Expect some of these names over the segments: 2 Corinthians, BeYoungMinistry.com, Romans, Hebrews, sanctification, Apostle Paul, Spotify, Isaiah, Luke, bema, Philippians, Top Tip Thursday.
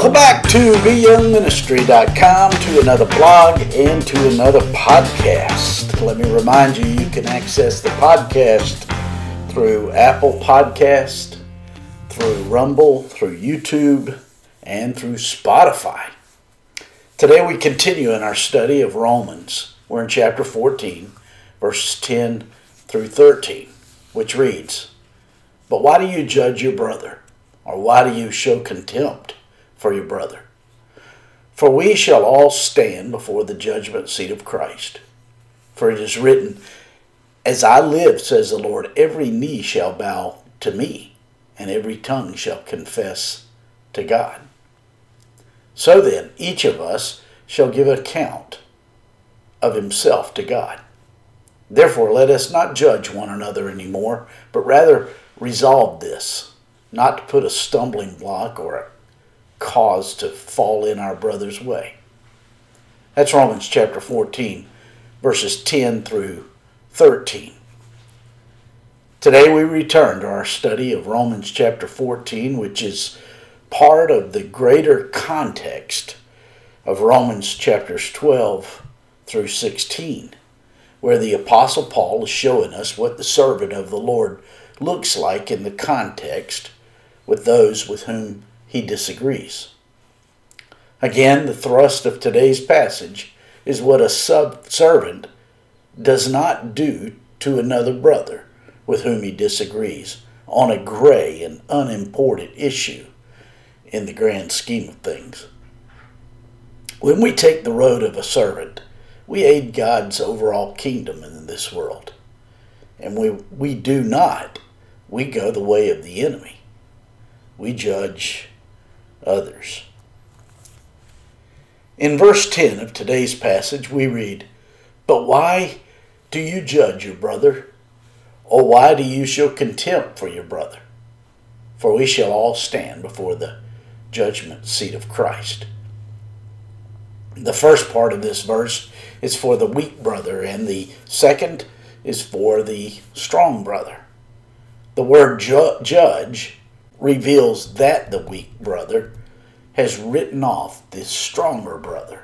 Welcome back to BeYoungMinistry.com, to another blog and to another podcast. Let me remind you, you can access the podcast through Apple Podcast, through Rumble, through YouTube, and through Spotify. Today we continue in our study of Romans. We're in chapter 14, verses 10 through 13, which reads, "But why do you judge your brother? Or why do you show contempt for your brother? For we shall all stand before the judgment seat of Christ. For it is written, 'As I live, says the Lord, every knee shall bow to me, and every tongue shall confess to God.' So then, each of us shall give account of himself to God. Therefore, let us not judge one another anymore, but rather resolve this, not to put a stumbling block or a cause to fall in our brother's way." That's Romans chapter 14, verses 10 through 13. Today we return to our study of Romans chapter 14, which is part of the greater context of Romans chapters 12 through 16, where the Apostle Paul is showing us what the servant of the Lord looks like in the context with those with whom he disagrees. Again, the thrust of today's passage is what a servant does not do to another brother with whom he disagrees on a gray and unimportant issue in the grand scheme of things. When we take the road of a servant, we aid God's overall kingdom in this world. And we do not. We go the way of the enemy. We judge others. In verse 10 of today's passage, we read, "But why do you judge your brother? Or why do you show contempt for your brother? For we shall all stand before the judgment seat of Christ." The first part of this verse is for the weak brother, and the second is for the strong brother. The word judge reveals that the weak brother has written off the stronger brother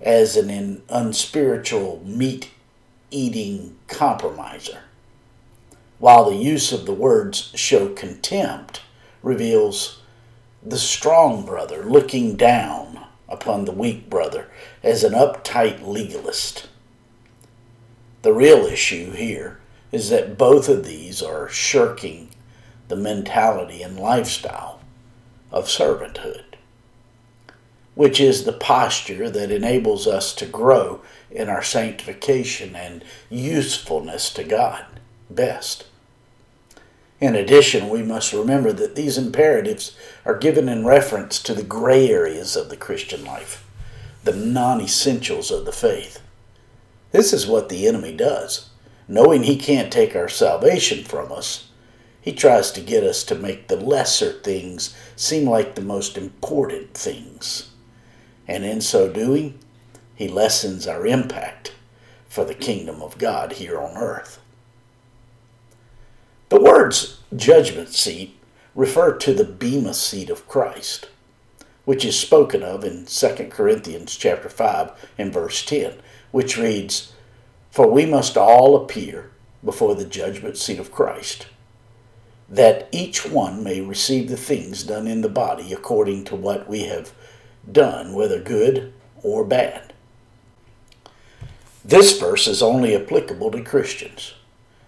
as an unspiritual, meat-eating compromiser, while the use of the words "show contempt" reveals the strong brother looking down upon the weak brother as an uptight legalist. The real issue here is that both of these are shirking the mentality and lifestyle of servanthood, which is the posture that enables us to grow in our sanctification and usefulness to God best. In addition, we must remember that these imperatives are given in reference to the gray areas of the Christian life, the non-essentials of the faith. This is what the enemy does. Knowing he can't take our salvation from us, he tries to get us to make the lesser things seem like the most important things. And in so doing, he lessens our impact for the kingdom of God here on earth. The words "judgment seat" refer to the bema seat of Christ, which is spoken of in 2 Corinthians chapter 5 and verse 10, which reads, "For we must all appear before the judgment seat of Christ, that each one may receive the things done in the body according to what we have done, whether good or bad." This verse is only applicable to Christians.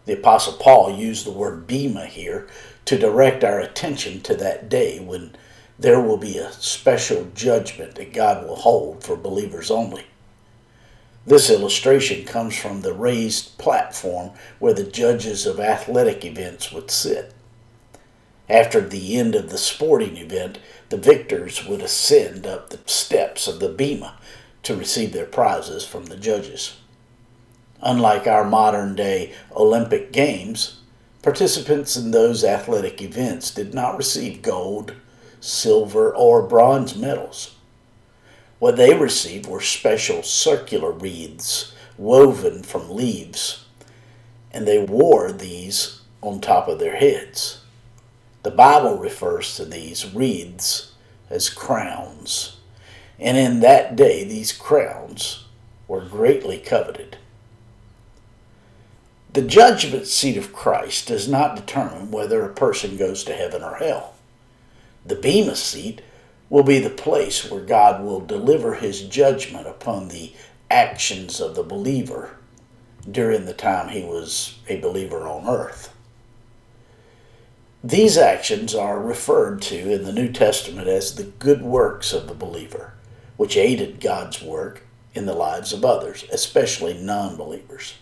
The Apostle Paul used the word bema here to direct our attention to that day when there will be a special judgment that God will hold for believers only. This illustration comes from the raised platform where the judges of athletic events would sit. After the end of the sporting event, the victors would ascend up the steps of the bema to receive their prizes from the judges. Unlike our modern-day Olympic Games, participants in those athletic events did not receive gold, silver, or bronze medals. What they received were special circular wreaths woven from leaves, and they wore these on top of their heads. The Bible refers to these wreaths as crowns. And in that day, these crowns were greatly coveted. The judgment seat of Christ does not determine whether a person goes to heaven or hell. The bema seat will be the place where God will deliver his judgment upon the actions of the believer during the time he was a believer on earth. These actions are referred to in the New Testament as the good works of the believer, which aided God's work in the lives of others, especially non-believers.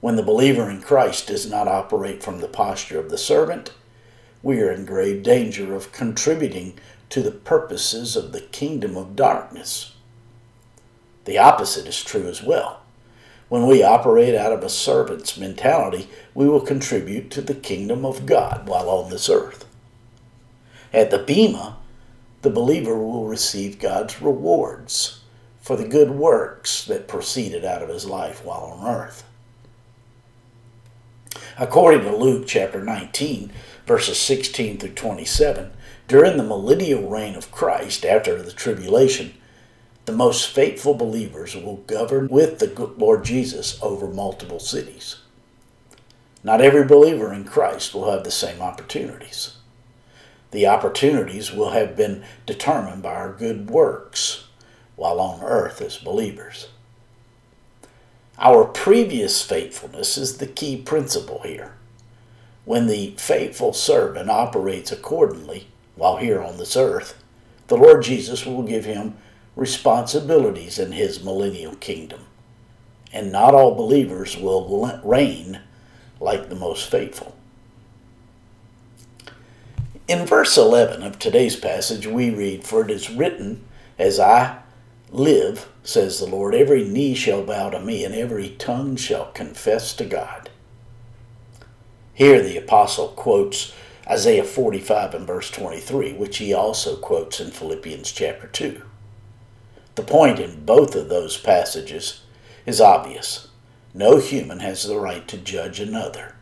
When the believer in Christ does not operate from the posture of the servant, we are in grave danger of contributing to the purposes of the kingdom of darkness. The opposite is true as well. When we operate out of a servant's mentality, we will contribute to the kingdom of God while on this earth. At the bema, the believer will receive God's rewards for the good works that proceeded out of his life while on earth. According to Luke chapter 19, verses 16 through 27, during the millennial reign of Christ after the tribulation, the most faithful believers will govern with the Lord Jesus over multiple cities. Not every believer in Christ will have the same opportunities. The opportunities will have been determined by our good works while on earth as believers. Our previous faithfulness is the key principle here. When the faithful servant operates accordingly while here on this earth, the Lord Jesus will give him responsibilities in his millennial kingdom. And not all believers will reign like the most faithful. In verse 11 of today's passage, we read, "For it is written, as I live, says the Lord, every knee shall bow to me, and every tongue shall confess to God." Here the apostle quotes Isaiah 45 and verse 23, which he also quotes in Philippians chapter 2. The point in both of those passages is obvious. No human has the right to judge another.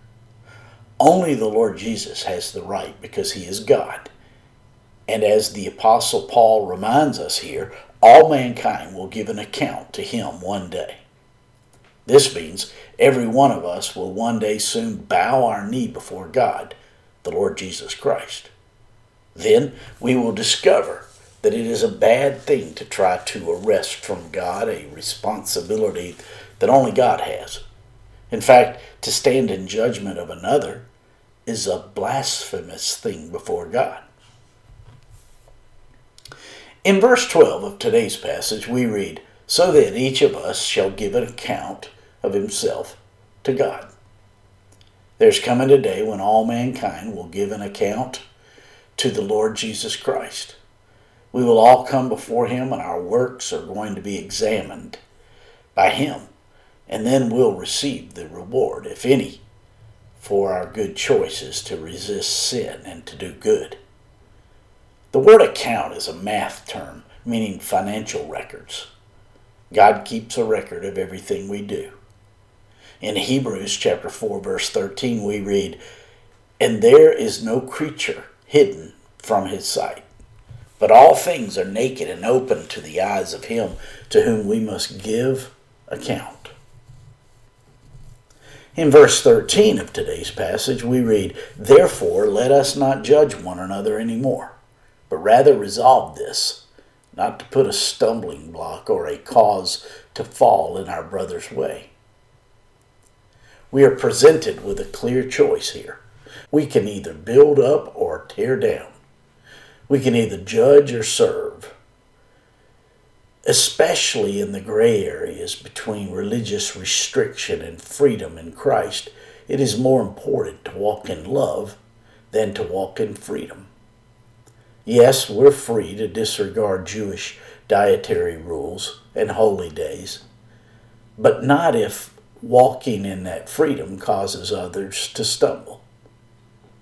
Only the Lord Jesus has the right because he is God. And as the Apostle Paul reminds us here, all mankind will give an account to him one day. This means every one of us will one day soon bow our knee before God, the Lord Jesus Christ. Then we will discover that it is a bad thing to try to arrest from God a responsibility that only God has. In fact, to stand in judgment of another is a blasphemous thing before God. In verse 12 of today's passage, we read, "So then each of us shall give an account of himself to God." There's coming a day when all mankind will give an account to the Lord Jesus Christ. We will all come before him, and our works are going to be examined by him, and then we'll receive the reward, if any, for our good choices to resist sin and to do good. The word account is a math term, meaning financial records. God keeps a record of everything we do. In Hebrews chapter 4, verse 13, we read, "And there is no creature hidden from his sight, but all things are naked and open to the eyes of him to whom we must give account." In verse 13 of today's passage, we read, "Therefore let us not judge one another anymore, but rather resolve this, not to put a stumbling block or a cause to fall in our brother's way." We are presented with a clear choice here. We can either build up or tear down. We can either judge or serve, especially in the gray areas between religious restriction and freedom in Christ. It is more important to walk in love than to walk in freedom. Yes, we're free to disregard Jewish dietary rules and holy days, but not if walking in that freedom causes others to stumble.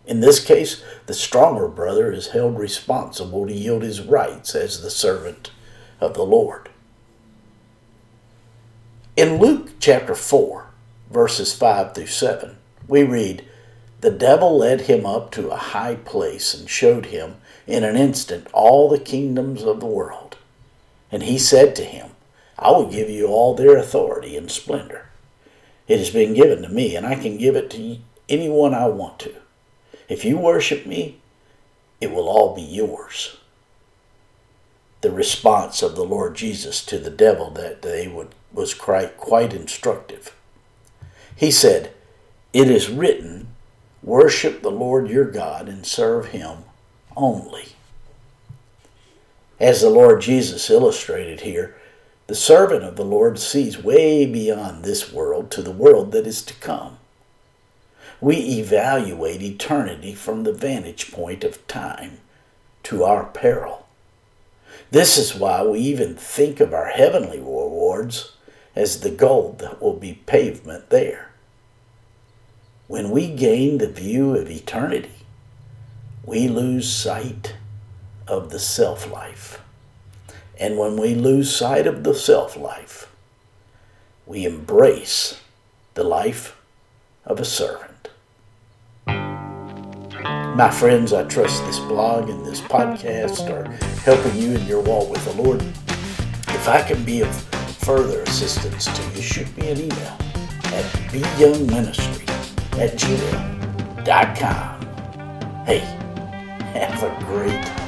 In this case, the stronger brother is held responsible to yield his rights as the servant of the Lord. In Luke chapter 4, verses 5 through 7, we read, The devil led him up to a high place and showed him in an instant all the kingdoms of the world. And he said to him, I will give you all their authority and splendor. It has been given to me, and I can give it to anyone I want to. If you worship me, it will all be yours. The response of the Lord Jesus to the devil that day was quite instructive. He said, It is written, worship the Lord your God and serve him only. As the Lord Jesus illustrated here, the servant of the Lord sees way beyond this world to the world that is to come. We evaluate eternity from the vantage point of time to our peril. This is why we even think of our heavenly rewards as the gold that will be pavement there. When we gain the view of eternity, we lose sight of the self-life. And when we lose sight of the self-life, we embrace the life of a servant. My friends, I trust this blog and this podcast are helping you in your walk with the Lord. If I can be of further assistance to you, shoot me an email at BeYoungMinistry@gmail.com. Hey, have a great day.